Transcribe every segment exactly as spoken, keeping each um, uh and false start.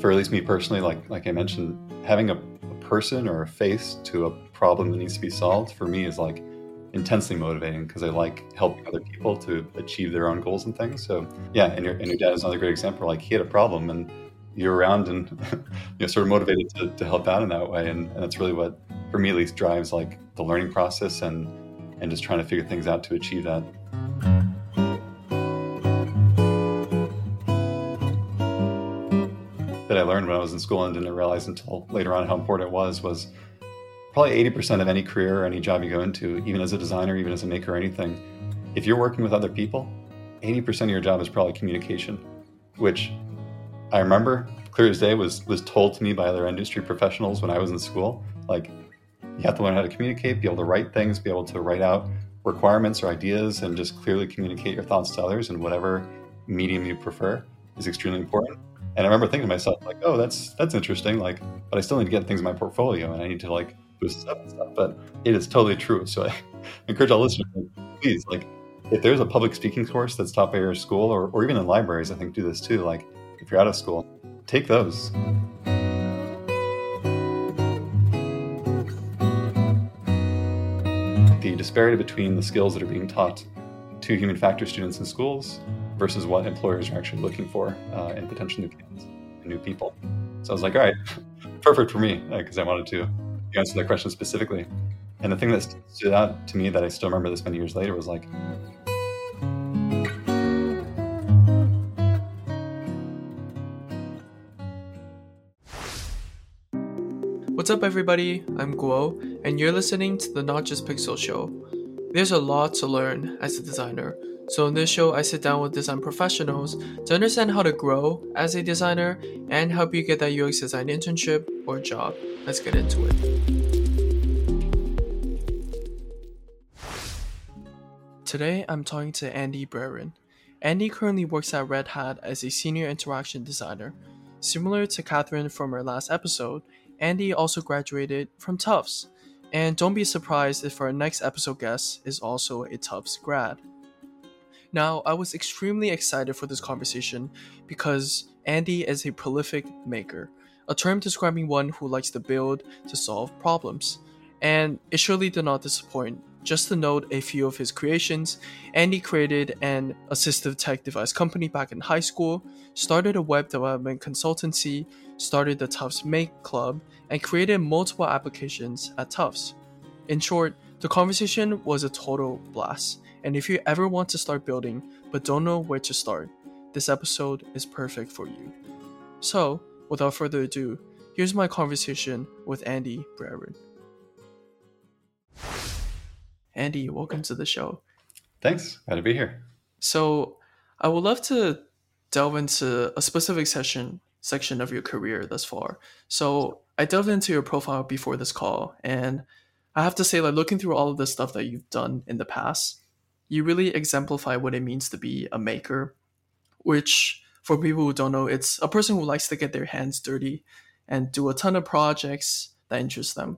for at least me personally, like like I mentioned, having a, a person or a face to a problem that needs to be solved for me is like intensely motivating, because I like helping other people to achieve their own goals and things. So yeah, and your and your dad is another great example. Like, he had a problem and you're around and you know, sort of motivated to, to help out in that way. And, and that's really what, for me at least, drives like the learning process and and just trying to figure things out to achieve that. That I learned when I was in school and didn't realize until later on how important it was, was probably eighty percent of any career or any job you go into, even as a designer, even as a maker or anything, if you're working with other people, eighty percent of your job is probably communication, which I remember clear as day was was told to me by other industry professionals when I was in school. Like, you have to learn how to communicate, be able to write things, be able to write out requirements or ideas, and just clearly communicate your thoughts to others in whatever medium you prefer is extremely important. And I remember thinking to myself, like, oh, that's that's interesting, like, but I still need to get things in my portfolio and I need to like boost this up and stuff. But it is totally true. So I encourage all listeners, please, like, if there's a public speaking course that's taught by your school, or, or even in libraries, I think do this too, like, if you're out of school, take those. The disparity between the skills that are being taught to human factors students in schools versus what employers are actually looking for uh, in potential new kids and new people. So I was like, all right, perfect for me, because uh, I wanted to answer that question specifically. And the thing that stood out to me that I still remember this many years later was like, what's up, everybody? I'm Guo, and you're listening to the Not Just Pixels show. There's a lot to learn as a designer, so in this show, I sit down with design professionals to understand how to grow as a designer and help you get that U X design internship or job. Let's get into it. Today, I'm talking to Andy Braren. Andy currently works at Red Hat as a senior interaction designer. Similar to Catherine from our last episode, Andy also graduated from Tufts, and don't be surprised if our next episode guest is also a Tufts grad. Now, I was extremely excited for this conversation because Andy is a prolific maker, a term describing one who likes to build to solve problems. And it surely did not disappoint. Just to note a few of his creations, Andy created an assistive tech device company back in high school, started a web development consultancy, started the Tufts MAKE club, and created multiple applications at Tufts. In short, the conversation was a total blast, and if you ever want to start building but don't know where to start, this episode is perfect for you. So, without further ado, here's my conversation with Andy Braren. Andy, welcome to the show. Thanks. Glad to be here. So I would love to delve into a specific section section of your career thus far. So I delved into your profile before this call, and I have to say, like, looking through all of the stuff that you've done in the past, you really exemplify what it means to be a maker, which, for people who don't know, it's a person who likes to get their hands dirty and do a ton of projects that interest them.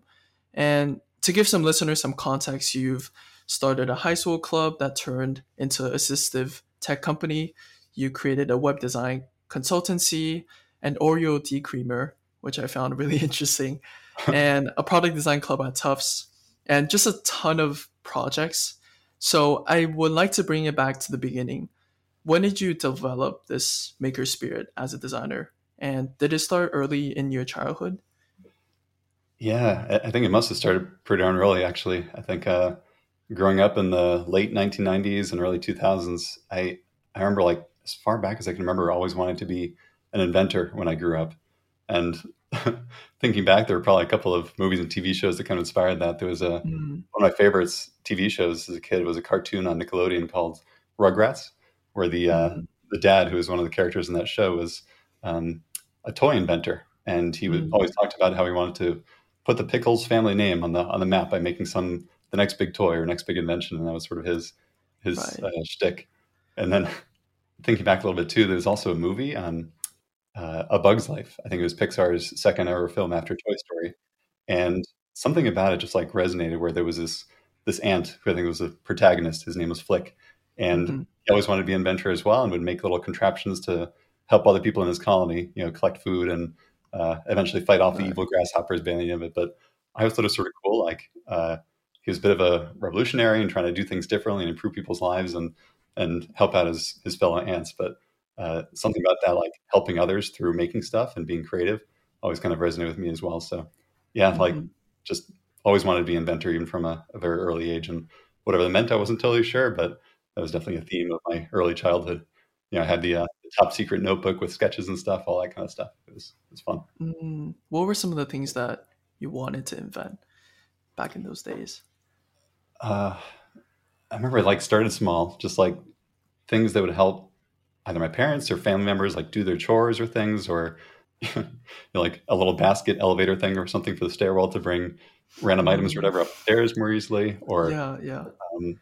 And to give some listeners some context, you've started a high school club that turned into an assistive tech company. You created a web design consultancy, an Oreo decreamer, which I found really interesting, and a product design club at Tufts, and just a ton of projects. So I would like to bring it back to the beginning. When did you develop this maker spirit as a designer? And did it start early in your childhood? Yeah, I think it must have started pretty darn early, actually. I think uh, growing up in the late nineteen nineties and early two thousands, I, I remember, like, as far back as I can remember, I always wanted to be an inventor when I grew up. And thinking back, there were probably a couple of movies and T V shows that kind of inspired that. There was a mm-hmm. one of my favorites T V shows as a kid was a cartoon on Nickelodeon called Rugrats, where the uh, mm-hmm. the dad, who was one of the characters in that show, was um, a toy inventor. And he would mm-hmm. always talked about how he wanted to put the Pickles family name on the on the map by making some the next big toy or next big invention, and that was sort of his his right. uh, shtick. And then thinking back a little bit too, there was also a movie on uh, A Bug's Life. I think it was Pixar's second ever film after Toy Story, and something about it just like resonated. Where there was this this ant who I think was the protagonist. His name was Flick, and mm-hmm. he always wanted to be an inventor as well, and would make little contraptions to help other people in his colony, you know, collect food and uh, eventually fight off the evil grasshoppers banning of it. But I always thought it was sort of cool. Like uh, he was a bit of a revolutionary and trying to do things differently and improve people's lives and and help out his his fellow ants. But uh, something about that, like helping others through making stuff and being creative, always kind of resonated with me as well. So yeah, mm-hmm. like just always wanted to be an inventor, even from a, a very early age. And whatever that meant, I wasn't totally sure, but that was definitely a theme of my early childhood. You know, I had the, uh, the top secret notebook with sketches and stuff, all that kind of stuff. It was it was fun. Mm. What were some of the things that you wanted to invent back in those days? Uh, I remember I like started small, just like things that would help either my parents or family members like do their chores or things, or you know, like a little basket elevator thing or something for the stairwell to bring random items or whatever upstairs more easily. Or yeah, yeah. Um,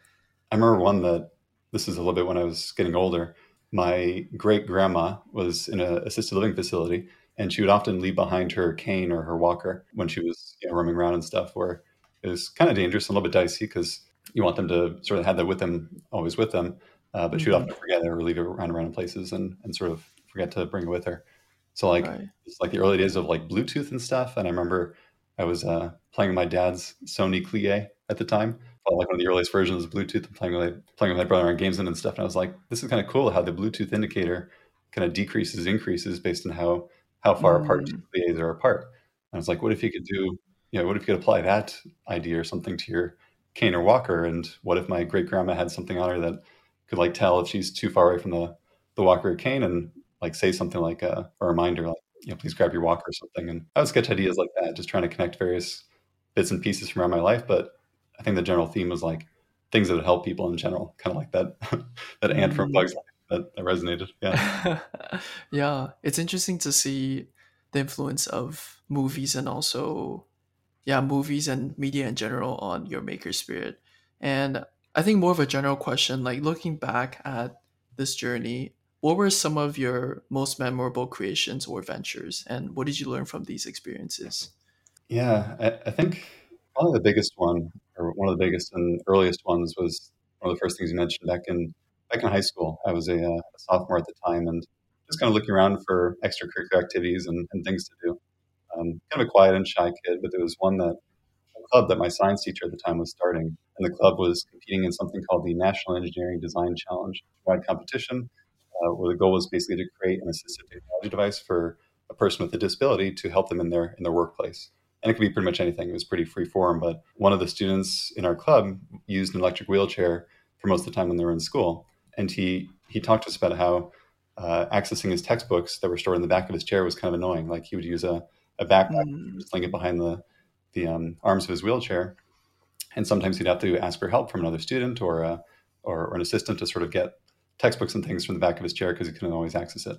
I remember one that, this is a little bit when I was getting older, my great grandma was in an assisted living facility, and she would often leave behind her cane or her walker when she was, you know, roaming around and stuff, where it was kind of dangerous and a little bit dicey because you want them to sort of have that with them, always with them. Uh, but mm-hmm. she would often forget it or leave it around around places and, and sort of forget to bring it with her. So like, right. It's like the early days of like Bluetooth and stuff. And I remember I was uh, playing with my dad's Sony Clié at the time, like one of the earliest versions of Bluetooth, and playing with, playing with my brother on games and stuff. And I was like, this is kind of cool how the Bluetooth indicator kind of decreases, increases based on how, how far mm. apart two Cliés are apart. And I was like, what if you could do, you know, what if you could apply that idea or something to your cane or walker? And what if my great grandma had something on her that could like tell if she's too far away from the, the walker or cane, and like say something like a, a reminder, like, you know, please grab your walker or something. And I would sketch ideas like that, just trying to connect various bits and pieces from around my life. But I think the general theme was like things that would help people in general, kind of like that, that mm-hmm. ant from Bug's Life that, that resonated. Yeah. Yeah. It's interesting to see the influence of movies and also, yeah, movies and media in general on your maker spirit. And I think more of a general question, like looking back at this journey, what were some of your most memorable creations or ventures, and what did you learn from these experiences? Yeah, I, I think one of the biggest one, or one of the biggest and earliest ones, was one of the first things you mentioned back in back in high school. I was a, a sophomore at the time, and just kind of looking around for extracurricular activities and, and things to do. Um, kind of a quiet and shy kid, but there was one that a club that my science teacher at the time was starting, and the club was competing in something called the National Engineering Design Challenge, wide competition. Uh, where the goal was basically to create an assistive technology device for a person with a disability to help them in their in their workplace. And it could be pretty much anything. It was pretty free form, but one of the students in our club used an electric wheelchair for most of the time when they were in school. And he he talked to us about how uh, accessing his textbooks that were stored in the back of his chair was kind of annoying. Like he would use a, a backpack, mm. sling it behind the, the um, arms of his wheelchair. And sometimes he'd have to ask for help from another student or uh, or, or an assistant to sort of get textbooks and things from the back of his chair because he couldn't always access it.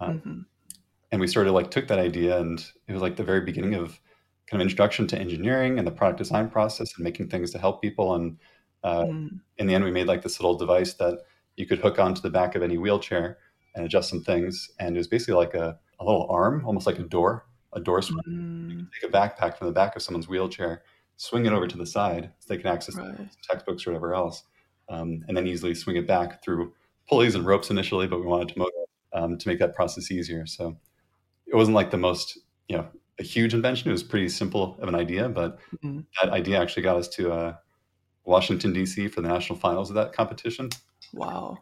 Um, mm-hmm. And we sort of like took that idea, and it was like the very beginning of kind of introduction to engineering and the product design process and making things to help people. And uh, mm. in the end, we made like this little device that you could hook onto the back of any wheelchair and adjust some things. And it was basically like a, a little arm, almost like a door, a door swing. Mm. You could take a backpack from the back of someone's wheelchair, swing it over to the side so they can access right. textbooks or whatever else, um, and then easily swing it back through pulleys and ropes initially, but we wanted to motor, um, to make that process easier. So it wasn't like the most, you know, a huge invention. It was pretty simple of an idea, but mm-hmm. that idea actually got us to uh, Washington, D C for the national finals of that competition. Wow.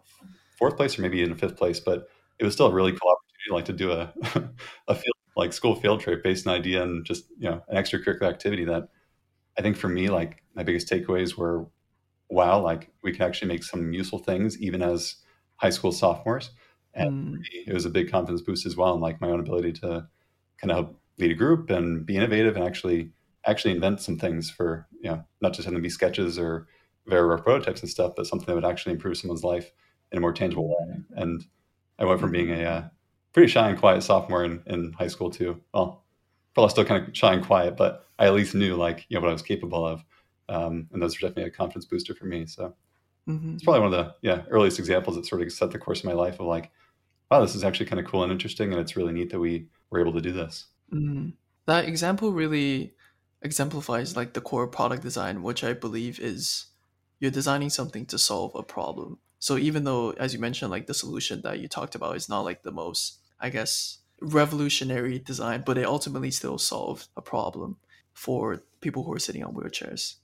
Fourth place or maybe even fifth place, but it was still a really cool opportunity like to do a, a field, like school field trip based on an idea and just, you know, an extracurricular activity that I think for me, like my biggest takeaways were, wow, like we can actually make some useful things even as high school sophomores. And mm. it was a big confidence boost as well. And like my own ability to kind of help lead a group and be innovative and actually, actually invent some things for, you know, not just having to be sketches or very rough prototypes and stuff, but something that would actually improve someone's life in a more tangible way. And I went from being a uh, pretty shy and quiet sophomore in, in high school to, well, probably still kind of shy and quiet, but I at least knew like, you know, what I was capable of. Um, and those were definitely a confidence booster for me. So mm-hmm. it's probably one of the yeah earliest examples that sort of set the course of my life of like, wow, this is actually kind of cool and interesting, and it's really neat that we were able to do this. Mm-hmm. That example really exemplifies like the core product design, which I believe is you're designing something to solve a problem. So even though, as you mentioned, like the solution that you talked about is not like the most I guess, revolutionary design, but it ultimately still solved a problem for people who are sitting on wheelchairs.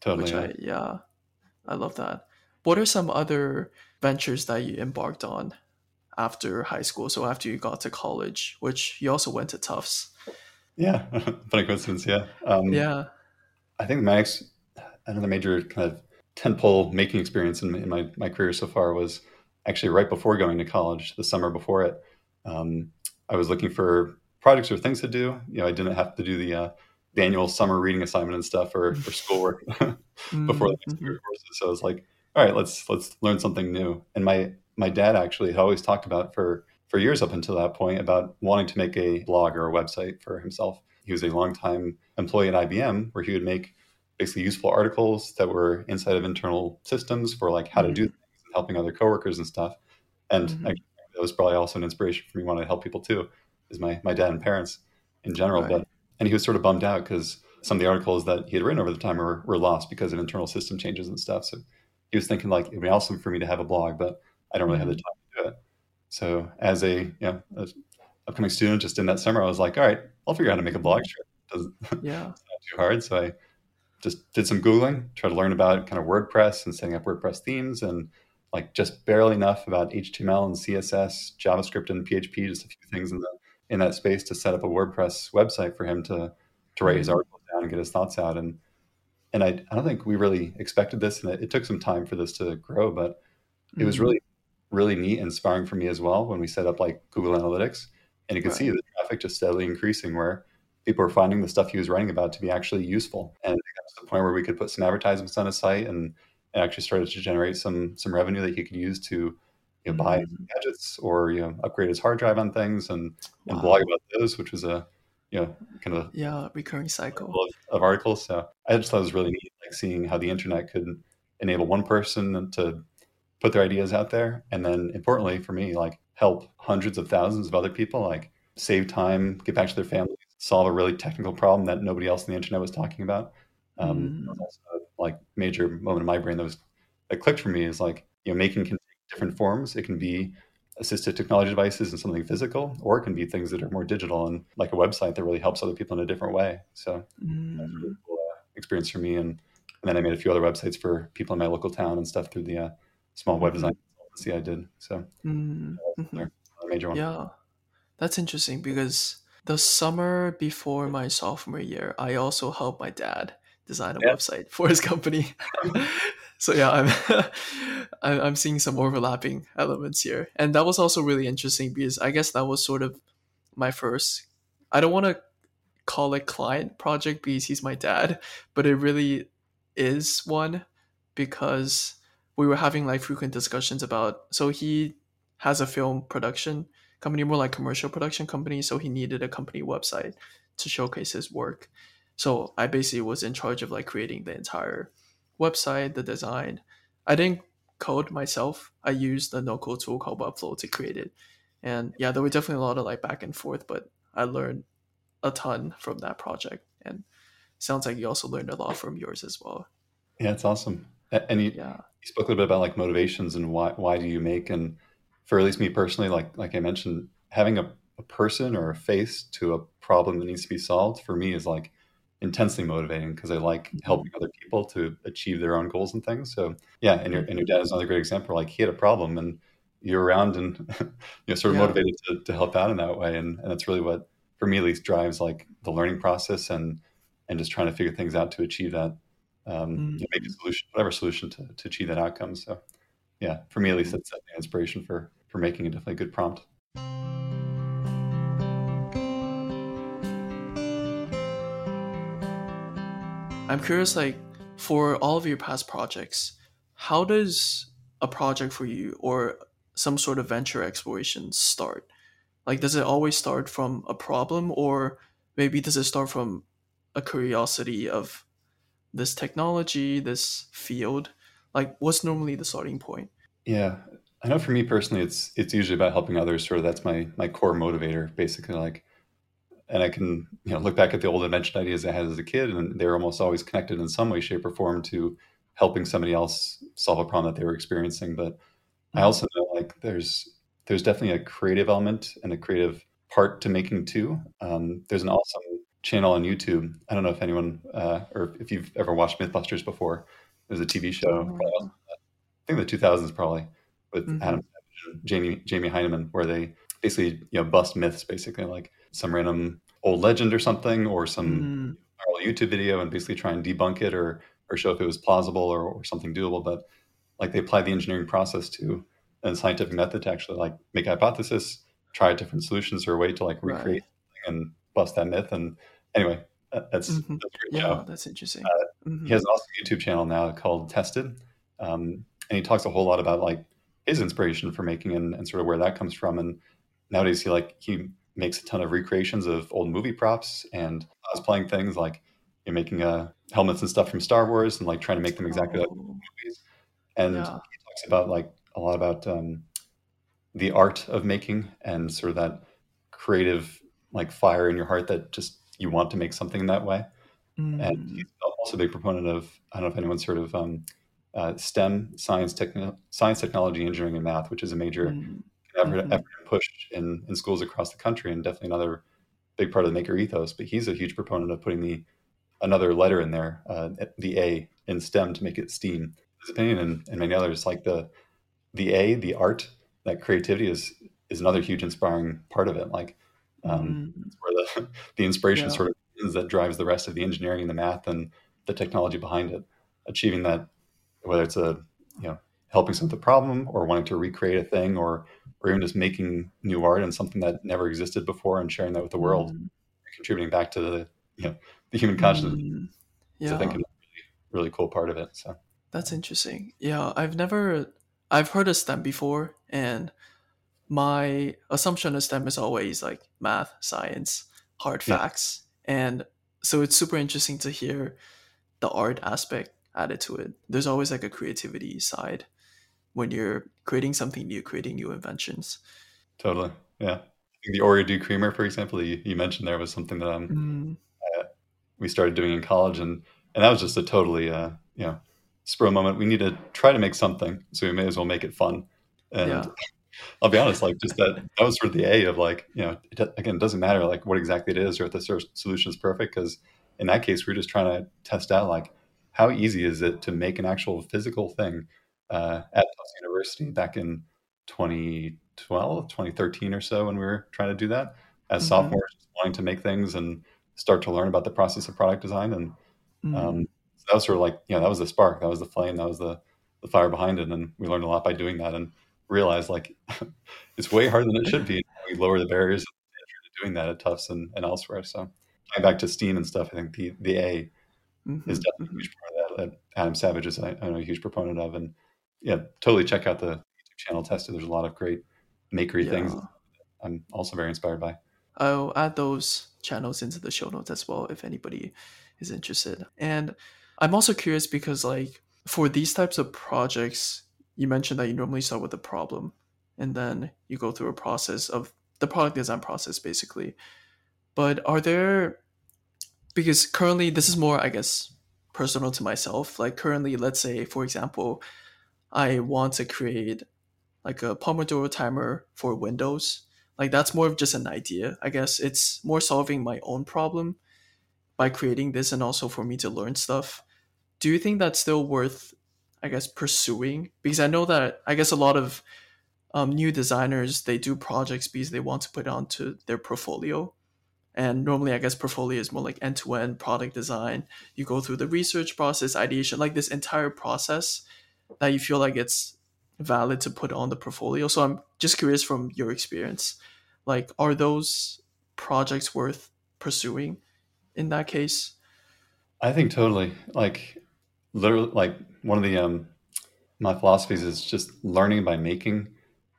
Totally. Which yeah. I, yeah, I love that. What are some other ventures that you embarked on after high school? So after you got to college, which you also went to Tufts. Yeah, funny coincidence, yeah. Um, yeah. I think my ex, another major kind of tentpole making experience in, in my, my career so far was actually right before going to college, the summer before it. Um, I was looking for projects or things to do. You know, I didn't have to do the, uh, the annual summer reading assignment and stuff or, or schoolwork mm-hmm. before the next year courses. So I was like, all right, let's let's learn something new. And my my dad actually had always talked about for for years up until that point about wanting to make a blog or a website for himself. He was a longtime employee at I B M where he would make basically useful articles that were inside of internal systems for like how mm-hmm. to do things and helping other coworkers and stuff. And mm-hmm. I, that was probably also an inspiration for me wanting to help people too, is my, my dad and parents in general. Right. But and he was sort of bummed out because some of the articles that he had written over the time were, were lost because of internal system changes and stuff. So he was thinking like, it'd be awesome for me to have a blog, but I don't really have the time to do it. So as a, you know, as upcoming student, just in that summer, I was like, all right, I'll figure out how to make a blog. Sure, yeah. It's not too hard. So I just did some Googling, tried to learn about kind of WordPress and setting up WordPress themes and like just barely enough about H T M L and C S S, JavaScript and P H P, just a few things in the, in that space to set up a WordPress website for him to, to write his articles down and get his thoughts out. And, and I, I don't think we really expected this, and it, it took some time for this to grow, but it was really, really neat and inspiring for me as well when we set up like Google Analytics, and you could right. see the traffic just steadily increasing where people were finding the stuff he was writing about to be actually useful. And it got to the point where we could put some advertisements on his site, and it actually started to generate some, some revenue that he could use to, you know, buy mm-hmm. gadgets or, you know, upgrade his hard drive on things and, and wow. blog about those, which was a, you know, kind of a yeah, recurring cycle of, of articles. So I just thought it was really neat, like seeing how the internet could enable one person to put their ideas out there. And then importantly for me, like help hundreds of thousands of other people, like save time, get back to their families, solve a really technical problem that nobody else on the internet was talking about. Um, mm-hmm. was also, like major moment in my brain that was, that clicked for me is like, you know, making can take different forms. It can be assistive technology devices and something physical, or it can be things that are more digital and like a website that really helps other people in a different way. So mm. that was a really cool uh, experience for me. And, and then I made a few other websites for people in my local town and stuff through the uh, small web design consultancy I did. So mm. uh, mm-hmm. a major one. Yeah, that's interesting because the summer before my sophomore year, I also helped my dad design a yeah. website for his company. So yeah, I'm I'm seeing some overlapping elements here. And that was also really interesting because I guess that was sort of my first, I don't want to call it client project because he's my dad, but it really is one because we were having like frequent discussions about, so he has a film production company, more like commercial production company. So he needed a company website to showcase his work. So I basically was in charge of like creating the entire website, the design. I didn't code myself. I used the no-code tool called Bubble to create it. And yeah, there were definitely a lot of like back and forth, but I learned a ton from that project. And sounds like you also learned a lot from yours as well. Yeah, it's awesome. And you, yeah. you spoke a little bit about like motivations and why why do you make, and for at least me personally, like like I mentioned, having a, a person or a face to a problem that needs to be solved for me is like intensely motivating because I like helping other people to achieve their own goals and things. So yeah, and your and your dad is another great example. Like he had a problem and you're around and you know sort of yeah. motivated to, to help out in that way. And and that's really what for me at least drives like the learning process and and just trying to figure things out to achieve that um mm-hmm. you know, maybe a solution, whatever solution to, to achieve that outcome. So yeah, for me at least that's definitely inspiration for for making a definitely good prompt. I'm curious, like, for all of your past projects, how does a project for you or some sort of venture exploration start? Like, does it always start from a problem, or maybe does it start from a curiosity of this technology, this field? Like, what's normally the starting point? Yeah, I know for me personally, it's it's usually about helping others. Sort of that's my my core motivator, basically, like. And I can, you know, look back at the old invention ideas I had as a kid, and they're almost always connected in some way, shape, or form to helping somebody else solve a problem that they were experiencing. But mm-hmm. I also know, like, there's there's definitely a creative element and a creative part to making too. Um, there's an awesome channel on YouTube. I don't know if anyone, uh, or if you've ever watched MythBusters before. There's a T V show, mm-hmm. I think the two thousands probably, with mm-hmm. Adam Savage and Jamie, Jamie Heineman, where they basically, you know, bust myths, basically like some random old legend or something, or some mm. YouTube video, and basically try and debunk it or or show if it was plausible or, or something doable. But like they apply the engineering process to and scientific method to actually like make a hypothesis, try different solutions or a way to like recreate right. and bust that myth. And anyway, that, that's, mm-hmm. that's a great yeah, job. That's interesting. Uh, mm-hmm. He has an awesome YouTube channel now called Tested. Um, and he talks a whole lot about like his inspiration for making and, and sort of where that comes from. And nowadays he like, he makes a ton of recreations of old movie props and cosplaying things like you're making uh, helmets and stuff from Star Wars and like trying to make them exactly oh. like movies. And yeah. he talks about like a lot about um, the art of making and sort of that creative like fire in your heart that just you want to make something that way. Mm. And he's also a big proponent of, I don't know if anyone's heard of um, uh, STEM, science, techno- science, technology, engineering, and math, which is a major mm. effort, mm-hmm. effort and push in, in schools across the country, and definitely another big part of the maker ethos. But he's a huge proponent of putting the another letter in there, uh, the A in STEM, to make it STEAM. His opinion and, and many others, like the the A, the art, that creativity is is another huge inspiring part of it. Like um, mm-hmm. it's where the, the inspiration yeah. sort of is that drives the rest of the engineering and the math and the technology behind it. Achieving that, whether it's a you know helping solve the problem or wanting to recreate a thing, or or even just making new art and something that never existed before and sharing that with the world, mm-hmm. contributing back to the you know the human consciousness. Mm-hmm. Yeah. So I think it's a really, really cool part of it. So that's interesting. Yeah, I've never. I've heard of STEM before, and my assumption of STEM is always like math, science, hard yeah. facts. And so it's super interesting to hear the art aspect added to it. There's always like a creativity side when you're creating something new, creating new inventions. Totally. Yeah. The Oreo Dew Creamer, for example, you, you mentioned there was something that um, mm. uh, we started doing in college. And, and that was just a totally, uh, you know, Spur moment. We need to try to make something, so we may as well make it fun. And yeah. I'll be honest, like just that that was sort of the A of like, you know, it, again, it doesn't matter like what exactly it is or if the solution is perfect, because in that case we're just trying to test out like how easy is it to make an actual physical thing uh, at Tufts University back in twenty twelve, twenty thirteen or so when we were trying to do that as mm-hmm. sophomores, just wanting to make things and start to learn about the process of product design and. Mm-hmm. Um, That was sort of like, you know, that was the spark, that was the flame, that was the, the fire behind it. And we learned a lot by doing that and realized like it's way harder than it should be. We lower the barriers to doing that at Tufts and, and elsewhere. So going back to STEAM and stuff, I think the, the A mm-hmm. is definitely a huge part of that, that Adam Savage is, I, I know, a huge proponent of. And yeah, totally check out the YouTube channel Tested. There's a lot of great makery yeah. things I'm also very inspired by. I'll add those channels into the show notes as well if anybody is interested. And I'm also curious because like for these types of projects, you mentioned that you normally start with a problem and then you go through a process of the product design process basically. But are there, because currently this is more, I guess, personal to myself. Like currently, let's say, for example, I want to create like a Pomodoro timer for Windows. Like that's more of just an idea. I guess it's more solving my own problem by creating this and also for me to learn stuff. Do you think that's still worth, I guess, pursuing? Because I know that, I guess, a lot of um, new designers, they do projects because they want to put it onto their portfolio. And normally, I guess, portfolio is more like end-to-end product design. You go through the research process, ideation, like this entire process that you feel like it's valid to put on the portfolio. So I'm just curious from your experience, like, are those projects worth pursuing in that case? I think totally. Like, literally, like one of the um, my philosophies is just learning by making.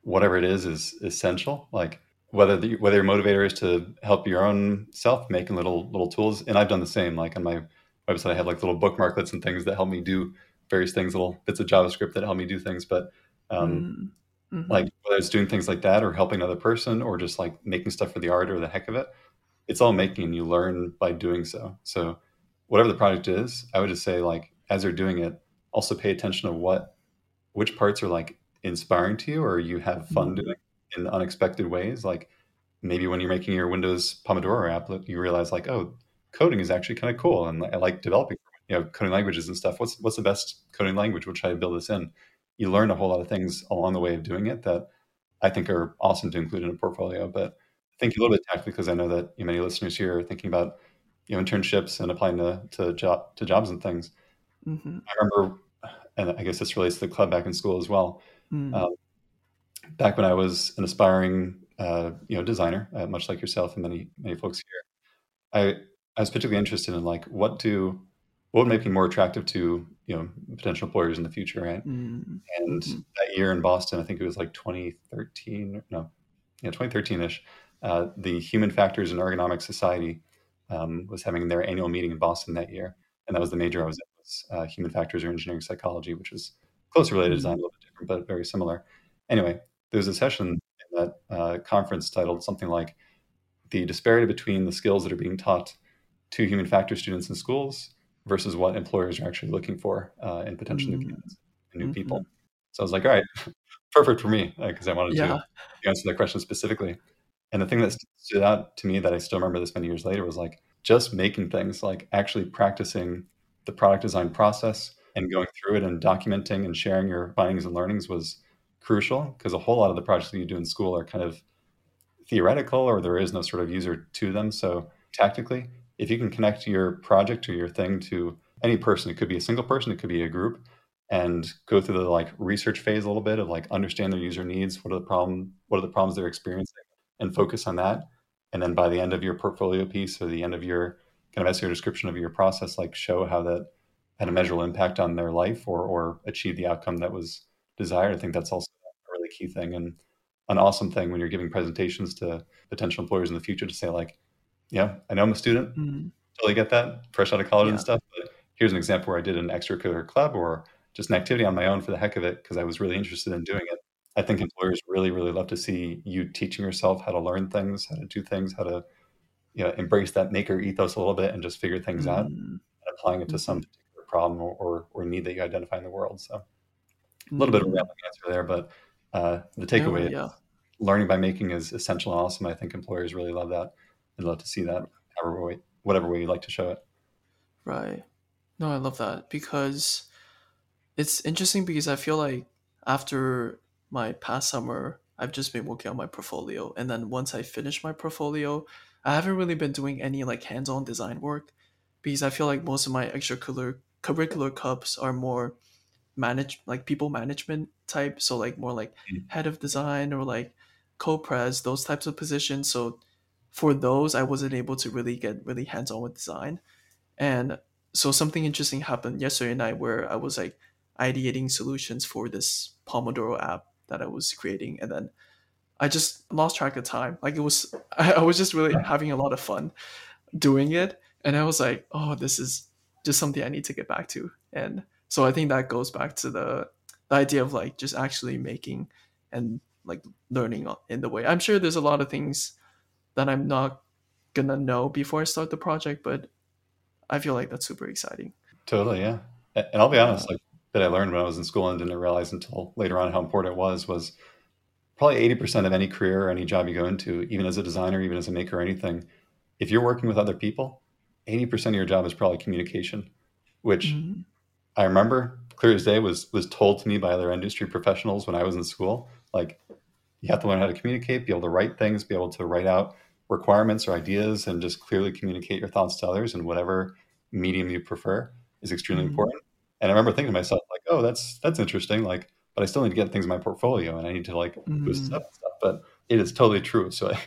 Whatever it is is essential. Like whether the, whether your motivator is to help your own self making little little tools, and I've done the same. Like on my website, I have like little bookmarklets and things that help me do various things, little bits of JavaScript that help me do things. But um, mm-hmm. like whether it's doing things like that, or helping another person, or just like making stuff for the art or the heck of it, it's all making, and you learn by doing so. So whatever the project is, I would just say, like, as you're doing it, also pay attention to what, which parts are like inspiring to you or you have fun doing, in unexpected ways. Like maybe when you're making your Windows Pomodoro applet, you realize like, oh, coding is actually kind of cool. And I like developing, you know, coding languages and stuff. What's, what's the best coding language? What should I build this in? You learn a whole lot of things along the way of doing it that I think are awesome to include in a portfolio. But think a little bit tactically, because I know that you know, many listeners here are thinking about, you know, internships and applying to, to job, to jobs and things. Mm-hmm. I remember, and I guess this relates to the club back in school as well. Mm. Um, back when I was an aspiring, uh, you know, designer, uh, much like yourself and many, many folks here, I, I was particularly interested in like, what do, what would make me more attractive to, you know, potential employers in the future, right? Mm-hmm. And that year in Boston, I think it was like twenty thirteen, no, yeah, twenty thirteen-ish, uh, the Human Factors and Ergonomic Society um, was having their annual meeting in Boston that year. And that was the major I was in, was uh, Human Factors or Engineering Psychology, which is closely related to design, a little bit different, but very similar. Anyway, there was a session in that uh, conference titled something like the disparity between the skills that are being taught to human factor students in schools versus what employers are actually looking for uh, in potential mm-hmm. new candidates and new mm-hmm. people. So I was like, all right, perfect for me, because uh, I wanted yeah. to answer that question specifically. And the thing that stood out to me that I still remember this many years later was like just making things, like actually practicing the product design process and going through it and documenting and sharing your findings and learnings was crucial, because a whole lot of the projects that you do in school are kind of theoretical or there is no sort of user to them. So tactically, if you can connect your project or your thing to any person, it could be a single person, it could be a group, and go through the like research phase a little bit of like understand their user needs, what are the problem, what are the problems they're experiencing, and focus on that. And then by the end of your portfolio piece or the end of your kind of essay or description of your process, like show how that had a measurable impact on their life or or achieve the outcome that was desired. I think that's also a really key thing and an awesome thing when you're giving presentations to potential employers in the future to say like, yeah, I know I'm a student, mm-hmm. totally get that, fresh out of college yeah. and stuff. But here's an example where I did an extracurricular club or just an activity on my own for the heck of it because I was really interested in doing it. I think employers really, really love to see you teaching yourself how to learn things, how to do things, how to you know, embrace that maker ethos a little bit and just figure things mm-hmm. out and applying it to some particular problem or, or, or need that you identify in the world. So mm-hmm. a little bit of a rambling answer there, but uh, the takeaway yeah, yeah. is learning by making is essential and awesome. I think employers really love that. I'd love to see that, however way, whatever way you like to show it. Right. No, I love that because it's interesting because I feel like after my past summer, I've just been working on my portfolio. And then once I finish my portfolio, I haven't really been doing any like hands-on design work because I feel like most of my extracurricular curricular cups are more manage like people management type. So like more like head of design or like co-pres, those types of positions. So for those, I wasn't able to really get really hands-on with design. And so something interesting happened yesterday night where I was like ideating solutions for this Pomodoro app that I was creating. And then I just lost track of time. Like it was, I, I was just really having a lot of fun doing it. And I was like, oh, this is just something I need to get back to. And so I think that goes back to the, the idea of like just actually making and like learning in the way. I'm sure there's a lot of things that I'm not gonna know before I start the project, but I feel like that's super exciting. Totally, yeah. And I'll be honest, like that I learned when I was in school and didn't realize until later on how important it was, was probably eighty percent of any career or any job you go into, even as a designer, even as a maker or anything, if you're working with other people, eighty percent of your job is probably communication, which mm-hmm. I remember clear as day was was told to me by other industry professionals when I was in school, like, you have to learn how to communicate, be able to write things, be able to write out requirements or ideas and just clearly communicate your thoughts to others in whatever medium you prefer is extremely mm-hmm. important. And I remember thinking to myself, like, oh, that's that's interesting. Like, but I still need to get things in my portfolio and I need to like mm-hmm. boost it up and stuff. But it is totally true. So I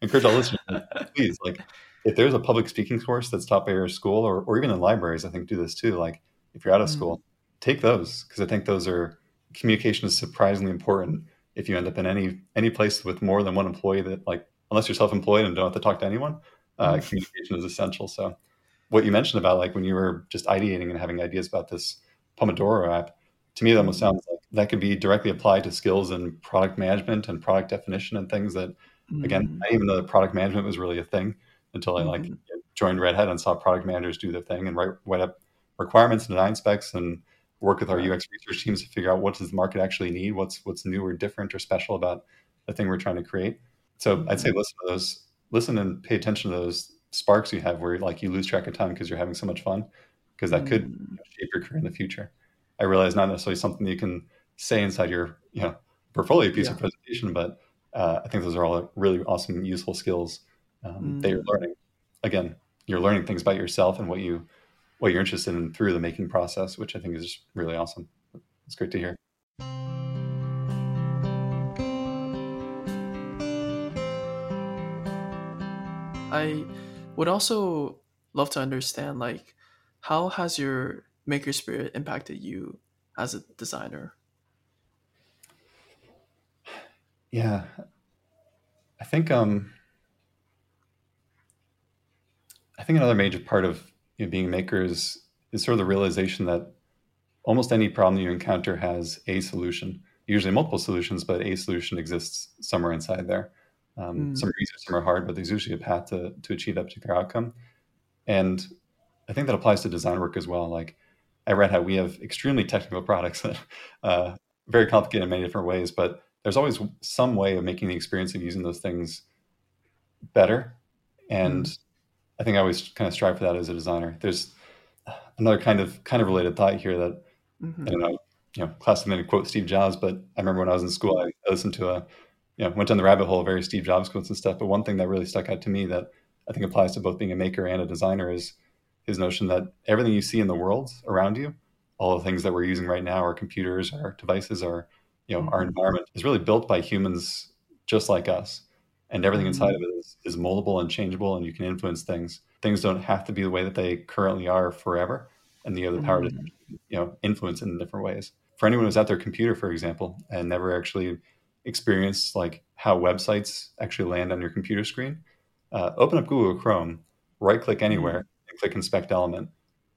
encourage all listeners, please, like if there's a public speaking course that's taught by your school or, or even in libraries, I think do this too. Like if you're out of mm-hmm. school, take those because I think those are communication is surprisingly important. If you end up in any any place with more than one employee that like, unless you're self-employed and don't have to talk to anyone, uh, mm-hmm. communication is essential. So what you mentioned about like when you were just ideating and having ideas about this Pomodoro app, to me, that almost sounds like that could be directly applied to skills in product management and product definition and things that, mm-hmm. again, I didn't even know that product management was really a thing until I like mm-hmm. joined Red Hat and saw product managers do their thing and write, write up requirements and design specs and work with our U X research teams to figure out what does the market actually need, what's what's new or different or special about the thing we're trying to create. So I'd say listen to those, listen and pay attention to those sparks you have where like you lose track of time because you're having so much fun, because that could you know, shape your career in the future. I realize not necessarily something that you can say inside your you know portfolio piece yeah. of presentation, but uh, I think those are all really awesome, useful skills um, mm. that you're learning. Again, you're learning things about yourself and what you what you're interested in through the making process, which I think is just really awesome. It's great to hear. I would also love to understand, like, how has your maker spirit impacted you as a designer? Yeah, I think um, I think another major part of you know, being a maker is, is sort of the realization that almost any problem you encounter has a solution, usually multiple solutions, but a solution exists somewhere inside there. Um, mm. Some are easy, some are hard, but there's usually a path to, to achieve that particular outcome. And I think that applies to design work as well. Like at Red Hat, we have extremely technical products that uh, very complicated in many different ways, but there's always some way of making the experience of using those things better. And mm. I think I always kind of strive for that as a designer. There's another kind of kind of related thought here that, mm-hmm. I don't know, you know, classically to quote Steve Jobs, but I remember when I was in school, I listened to a, you know, went down the rabbit hole of various Steve Jobs quotes and stuff. But one thing that really stuck out to me that I think applies to both being a maker and a designer is his notion that everything you see in the world around you, all the things that we're using right now, our computers, our devices, our, you know, mm-hmm. our environment is really built by humans just like us. And everything inside mm-hmm. of it is, is moldable and changeable, and you can influence things. Things don't have to be the way that they currently are forever. And you have the power mm-hmm. to, you know, influence in different ways. For anyone who's at their computer, for example, and never actually experienced like how websites actually land on your computer screen, uh, open up Google Chrome, right-click anywhere, and click Inspect Element.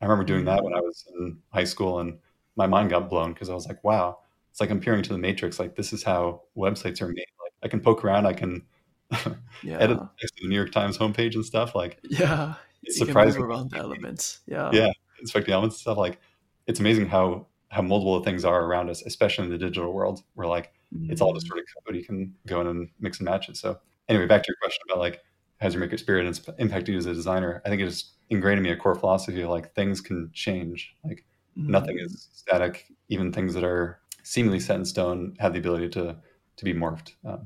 I remember doing that when I was in high school, and my mind got blown because I was like, wow, it's like I'm peering to the Matrix. Like, this is how websites are made. Like, I can poke around, I can yeah. edit the text of the New York Times homepage and stuff. Like, yeah, it's you surprising can move around the elements. Yeah, yeah. Inspect the elements and stuff. Like, it's amazing how how moldable things are around us, especially in the digital world where like mm-hmm. it's all just sort of code. You can go in and mix and match it. So anyway, back to your question about like how's your maker spirit impacted you as a designer? I think it just ingrained in me a core philosophy of like things can change. Like mm-hmm. nothing is static. Even things that are seemingly set in stone have the ability to to be morphed. Um,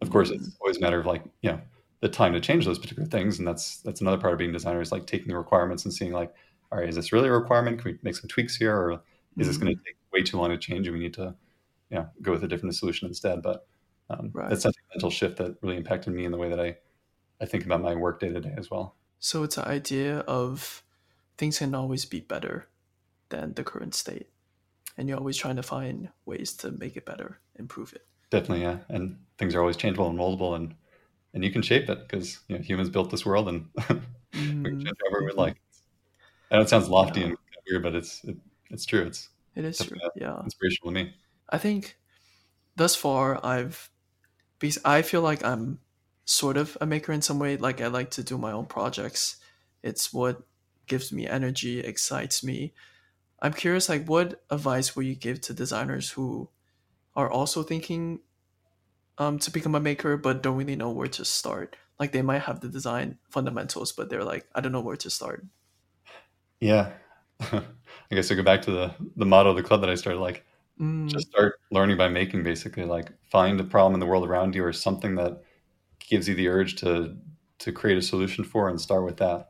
of course, it's always a matter of like, you know, the time to change those particular things. And that's that's another part of being a designer is like taking the requirements and seeing like, all right, is this really a requirement? Can we make some tweaks here? Or is this going to take way too long to change and we need to, you know, go with a different solution instead? But um, right. that's such a mental shift that really impacted me in the way that I, I think about my work day to day as well. So it's an idea of things can always be better than the current state. And you're always trying to find ways to make it better, improve it. Definitely, yeah. And things are always changeable and moldable, and and you can shape it because, you know, humans built this world and mm. we can change whatever we'd like. I know it sounds lofty yeah. and weird, but it's it, it's true. It's it is true. Yeah, inspirational to me. I think thus far I've because I feel like I'm sort of a maker in some way. Like I like to do my own projects. It's what gives me energy, excites me. I'm curious, like, what advice would you give to designers who are also thinking um, to become a maker, but don't really know where to start? Like they might have the design fundamentals, but they're like, I don't know where to start. Yeah. I guess I go back to the, the motto of the club that I started, like mm. just start learning by making, basically. Like find a problem in the world around you or something that gives you the urge to, to create a solution for and start with that.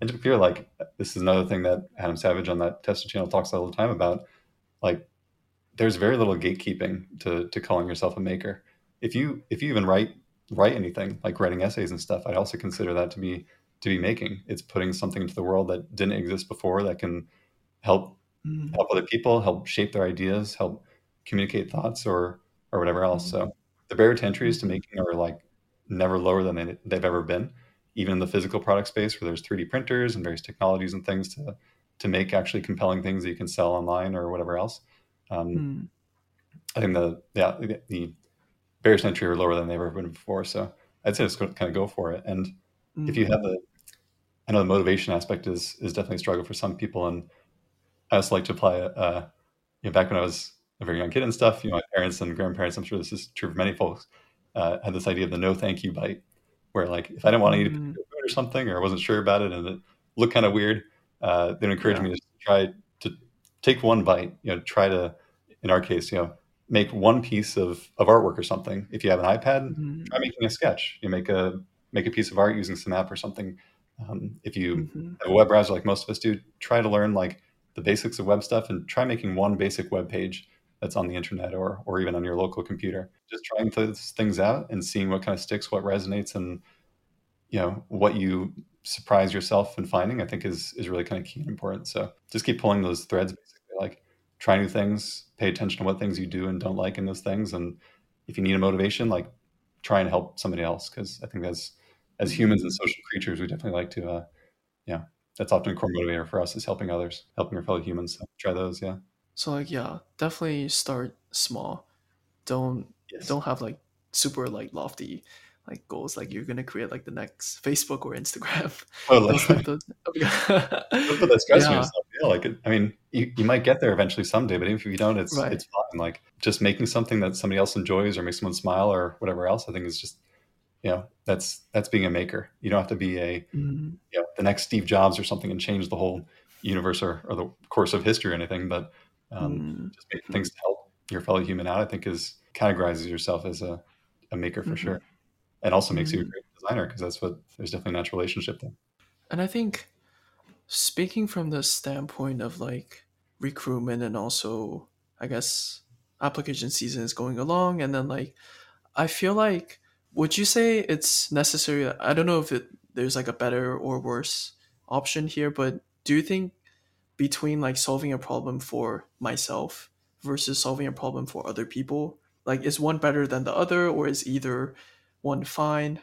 And to be clear, like this is another thing that Adam Savage on that Tested channel talks all the time about, like there's very little gatekeeping to, to calling yourself a maker. If you, if you even write, write anything like writing essays and stuff, I also consider that to be, to be making. It's putting something into the world that didn't exist before that can help, mm. help other people, help shape their ideas, help communicate thoughts or, or whatever else. Mm. So the barrier to entry is to making are like never lower than they, they've ever been, even in the physical product space where there's three D printers and various technologies and things to, to make actually compelling things that you can sell online or whatever else. Um, mm. I think the, yeah, the, the barriers to entry are lower than they've ever been before. So I'd say just kind of go for it. And mm. if you have the, I know the motivation aspect is, is definitely a struggle for some people. And I also like to apply, uh, you know, back when I was a very young kid and stuff, you know, my parents and grandparents, I'm sure this is true for many folks, uh, had this idea of the no thank you bite, where like if I didn't want to eat a piece of food or something, or I wasn't sure about it and it looked kind of weird, uh, they would encourage yeah. me to try to take one bite, you know, try to, in our case, you know, make one piece of, of artwork or something. If you have an iPad, mm-hmm. try making a sketch. You make a make a piece of art using some app or something. Um, if you mm-hmm. have a web browser like most of us do, try to learn like the basics of web stuff and try making one basic web page that's on the internet or or even on your local computer. Just trying those things out and seeing what kind of sticks, what resonates, and you know what you surprise yourself in finding, I think is is really kind of key and important. So just keep pulling those threads, basically, like try new things, pay attention to what things you do and don't like in those things. And if you need a motivation, like try and help somebody else, because I think that's, as humans and social creatures, we definitely like to, uh, yeah, that's often a core motivator for us, is helping others, helping your fellow humans. So try those, yeah. So like, yeah, definitely start small. Don't yes. don't have like super like lofty like goals, like you're gonna create like the next Facebook or Instagram. Oh, those, like those. Don't put that stress on yourself. Yeah, like I mean, you, you might get there eventually someday, but even if you don't, it's right. it's fine. Like just making something that somebody else enjoys or makes someone smile or whatever else, I think is just. You know, that's that's being a maker. You don't have to be a mm-hmm. you know, the next Steve Jobs or something and change the whole universe or, or the course of history or anything. But um, mm-hmm. just making things to help your fellow human out, I think, is categorizes yourself as a, a maker for mm-hmm. sure, and also makes mm-hmm. you a great designer, because that's what there's definitely a natural relationship there. And I think speaking from the standpoint of like recruitment and also, I guess, application season is going along, and then like I feel like. Would you say it's necessary? I don't know if it, there's like a better or worse option here, but do you think between like solving a problem for myself versus solving a problem for other people, like is one better than the other, or is either one fine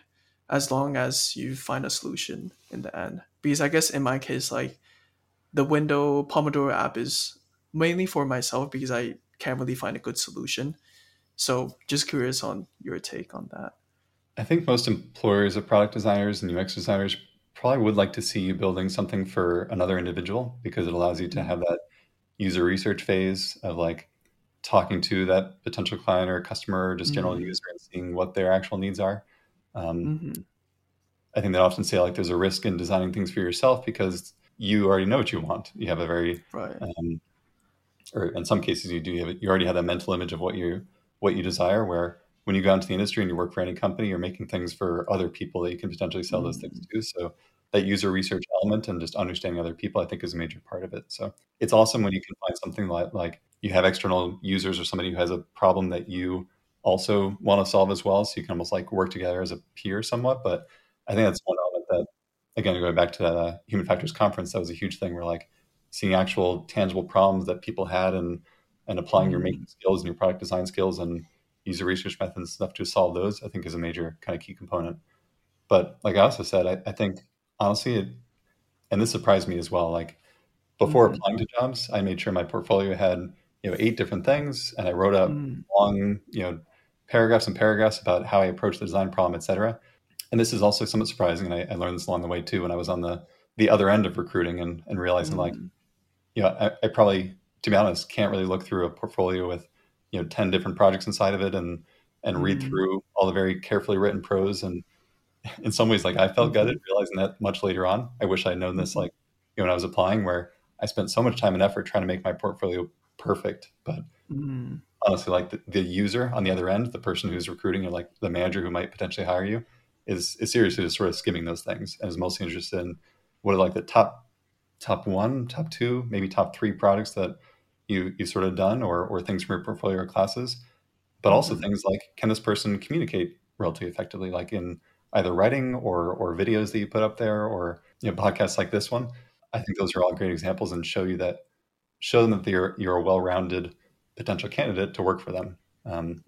as long as you find a solution in the end? Because I guess in my case, like the window Pomodoro app is mainly for myself because I can't really find a good solution. So just curious on your take on that. I think most employers of product designers and U X designers probably would like to see you building something for another individual, because it allows you to have that user research phase of like talking to that potential client or customer or just general mm-hmm. user and seeing what their actual needs are. Um, mm-hmm. I think they often say like there's a risk in designing things for yourself because you already know what you want. You have a very, right. um, or in some cases you do, you, have, you already have that mental image of what you what you desire, where when you go into the industry and you work for any company, you're making things for other people that you can potentially sell those things to. So that user research element and just understanding other people, I think, is a major part of it. So it's awesome when you can find something like, like you have external users or somebody who has a problem that you also want to solve as well. So you can almost like work together as a peer somewhat. But I think that's one element that, again, going back to that uh, Human Factors conference, that was a huge thing, where like seeing actual tangible problems that people had and, and applying mm-hmm. your making skills and your product design skills and user research methods and stuff to solve those, I think, is a major kind of key component. But like I also said, I, I think, honestly, it, and this surprised me as well, like before mm-hmm. applying to jobs, I made sure my portfolio had, you know, eight different things. And I wrote up mm. long, you know, paragraphs and paragraphs about how I approached the design problem, et cetera. And this is also somewhat surprising. And I, I learned this along the way too, when I was on the, the other end of recruiting and, and realizing mm. like, you know, I, I probably, to be honest, can't really look through a portfolio with, you know, ten different projects inside of it and, and read mm. through all the very carefully written prose. And in some ways, like I felt gutted realizing that much later on. I wish I'd known this, like, you know, when I was applying, where I spent so much time and effort trying to make my portfolio perfect. But mm. honestly, like the, the user on the other end, the person who's recruiting or like the manager who might potentially hire you is, is seriously just sort of skimming those things and is mostly interested in what are like the top, top one, top two, maybe top three products that you you've sort of done or or things from your portfolio or classes, but also mm-hmm. things like, can this person communicate relatively effectively, like in either writing or or videos that you put up there, or, you know, podcasts like this one. I think those are all great examples and show you that show them that you're you're a well-rounded potential candidate to work for them. Um,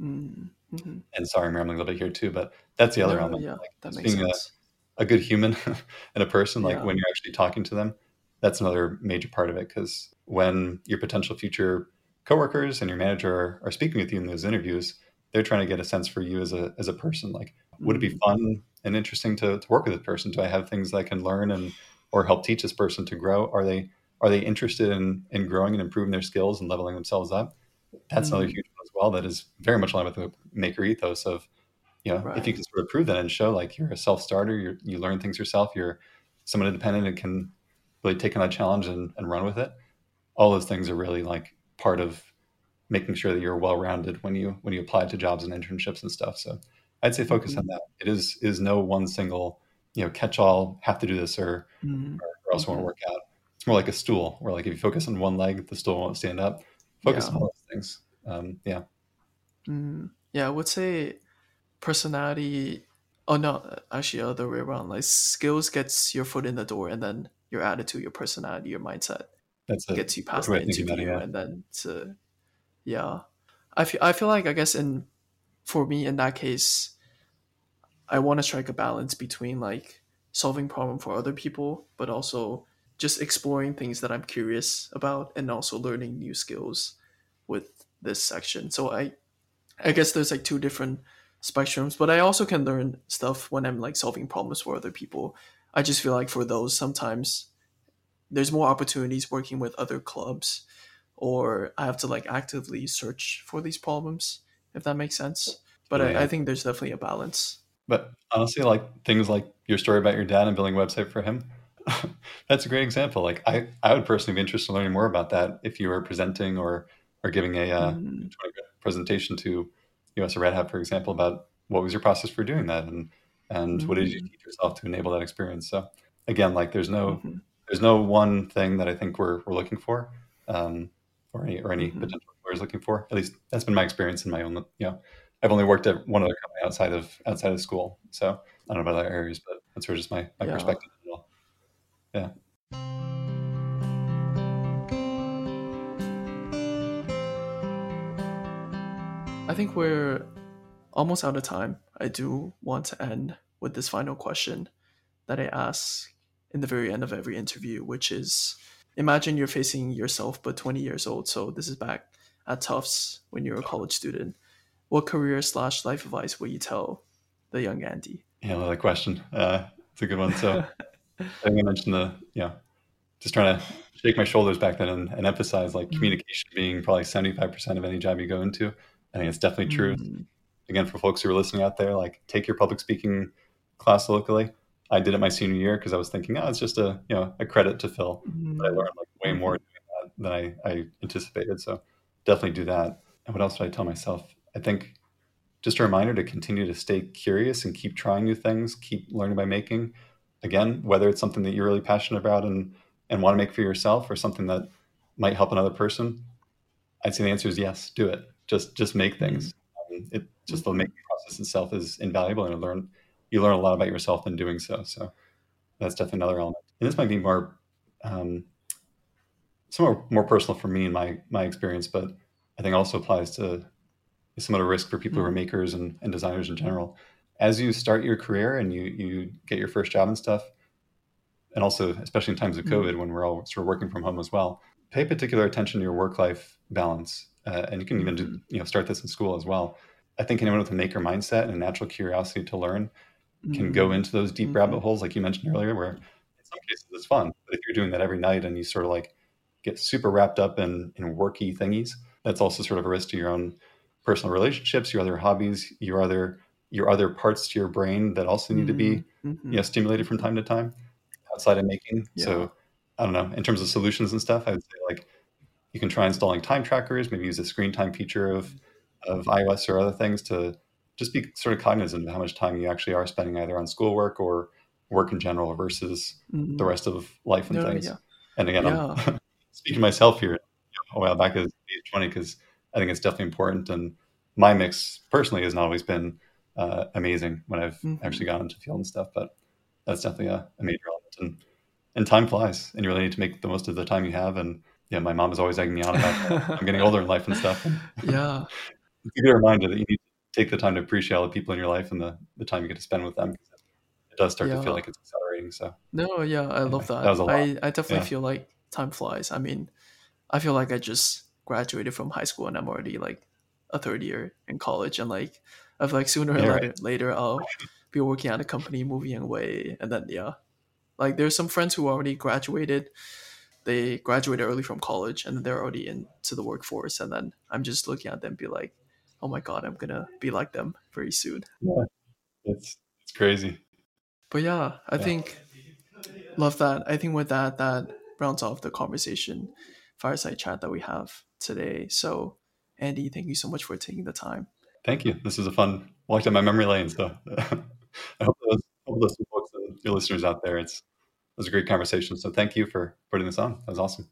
mm-hmm. And sorry, I'm rambling a little bit here too, but that's the other no, element. Yeah, like, that makes being sense. A, a good human and a person, like yeah. when you're actually talking to them, that's another major part of it, because when your potential future coworkers and your manager are, are speaking with you in those interviews, they're trying to get a sense for you as a as a person. Like, would it be fun and interesting to, to work with this person? Do I have things that I can learn and or help teach this person to grow? Are they are they interested in in growing and improving their skills and leveling themselves up? That's mm-hmm. another huge one as well. That is very much aligned with the maker ethos of, You know, right. If you can sort of prove that and show like you're a self-starter, you you learn things yourself, you're someone independent and can really take on a challenge and, and run with it. All those things are really like part of making sure that you're well-rounded when you when you apply to jobs and internships and stuff. So I'd say focus mm-hmm. on that. It is is no one single, you know, catch-all, have to do this or, mm-hmm. or, or else mm-hmm. it won't work out. It's more like a stool where like if you focus on one leg, the stool won't stand up. Focus yeah. on all those things. Um, yeah. Mm-hmm. Yeah, I would say... personality oh no actually other way around, like skills gets your foot in the door, and then your attitude, your personality, your mindset that's a, gets you past the interview it, yeah. and then to yeah I feel, I feel like I guess in for me in that case I want to strike a balance between like solving problem for other people but also just exploring things that I'm curious about and also learning new skills with this section. So I I guess there's like two different spectrums, but I also can learn stuff when I'm like solving problems for other people. I just feel like for those sometimes there's more opportunities working with other clubs, or I have to like actively search for these problems, if that makes sense. But yeah. I, I think there's definitely a balance. But honestly, like things like your story about your dad and building a website for him, that's a great example. Like I, I would personally be interested in learning more about that if you were presenting or or giving a uh, mm. presentation to U S or Red Hat, for example, about what was your process for doing that, and and mm-hmm. what did you teach yourself to enable that experience. So again, like there's no mm-hmm. there's no one thing that I think we're we're looking for, um, or any or any mm-hmm. potential employers looking for. At least that's been my experience in my own. You know, I've only worked at one other company outside of outside of school, so I don't know about other areas, but that's sort of just my, my yeah. perspective as well. Yeah. I think we're almost out of time. I do want to end with this final question that I ask in the very end of every interview, which is, imagine you're facing yourself, but twenty years old. So this is back at Tufts when you're a college student. What career slash life advice will you tell the young Andy? Yeah, another question. Uh, it's a good one. So I think I mentioned the, you know, just trying to shake my shoulders back then and, and emphasize like communication being probably seventy-five percent of any job you go into. I think it's definitely true. Mm-hmm. Again, for folks who are listening out there, like take your public speaking class locally. I did it my senior year because I was thinking, oh, it's just a you know a credit to fill. Mm-hmm. But I learned like way more doing that than I, I anticipated. So definitely do that. And what else would I tell myself? I think just a reminder to continue to stay curious and keep trying new things, keep learning by making. Again, whether it's something that you're really passionate about and and want to make for yourself, or something that might help another person, I'd say the answer is yes, do it. Just just make things. Um, it just the making process itself is invaluable, and you learn you learn a lot about yourself in doing so. So that's definitely another element. And this might be more um, somewhat more personal for me and my my experience, but I think also applies to some of the risk for people who are makers and, and designers in general. As you start your career and you you get your first job and stuff, and also especially in times of COVID mm-hmm. when we're all sort of working from home as well, pay particular attention to your work-life balance. Uh, and you can even do, you know, start this in school as well. I think anyone with a maker mindset and a natural curiosity to learn can mm-hmm. go into those deep mm-hmm. rabbit holes, like you mentioned earlier, where in some cases it's fun. But if you're doing that every night and you sort of like get super wrapped up in, in worky thingies, that's also sort of a risk to your own personal relationships, your other hobbies, your other your other parts to your brain that also need mm-hmm. to be mm-hmm. you know stimulated from time to time outside of making. Yeah. So I don't know. In terms of solutions and stuff, I would say like. You can try installing time trackers, maybe use the screen time feature of, of iOS or other things to just be sort of cognizant of how much time you actually are spending either on schoolwork or work in general versus mm-hmm. the rest of life and no, things. Yeah. And again, yeah. I'm speaking to myself here, a while back as age twenty, because I think it's definitely important. And my mix personally hasn't always been uh, amazing when I've mm-hmm. actually gone into the field and stuff, but that's definitely a, a major element. And, and time flies, and you really need to make the most of the time you have. And yeah, my mom is always egging me on about that. I'm getting older in life and stuff. Yeah. It's a good reminder that you need to take the time to appreciate all the people in your life and the, the time you get to spend with them. It does start yeah. to feel like it's accelerating. So no, yeah, I anyway, love that. That was a lot. I, I definitely yeah. feel like time flies. I mean, I feel like I just graduated from high school and I'm already like a third year in college. And like, I feel like sooner or yeah, later, right. later, I'll be working at a company, moving away. And then, yeah, like there's some friends who already graduated. They graduated early from college and they're already into the workforce. And then I'm just looking at them and be like, oh my God, I'm going to be like them very soon. Yeah, It's it's crazy. But yeah, I yeah. think love that. I think with that, that rounds off the conversation, fireside chat that we have today. So Andy, thank you so much for taking the time. Thank you. This is a fun walk down my memory lane. So I hope those, hope those folks and your listeners out there, it's it was a great conversation. So thank you for putting this on. That was awesome.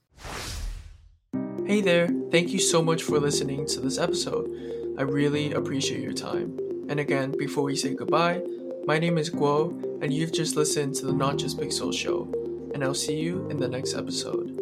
Hey there. Thank you so much for listening to this episode. I really appreciate your time. And again, before we say goodbye, my name is Guo, and you've just listened to the Not Just Pixels show. And I'll see you in the next episode.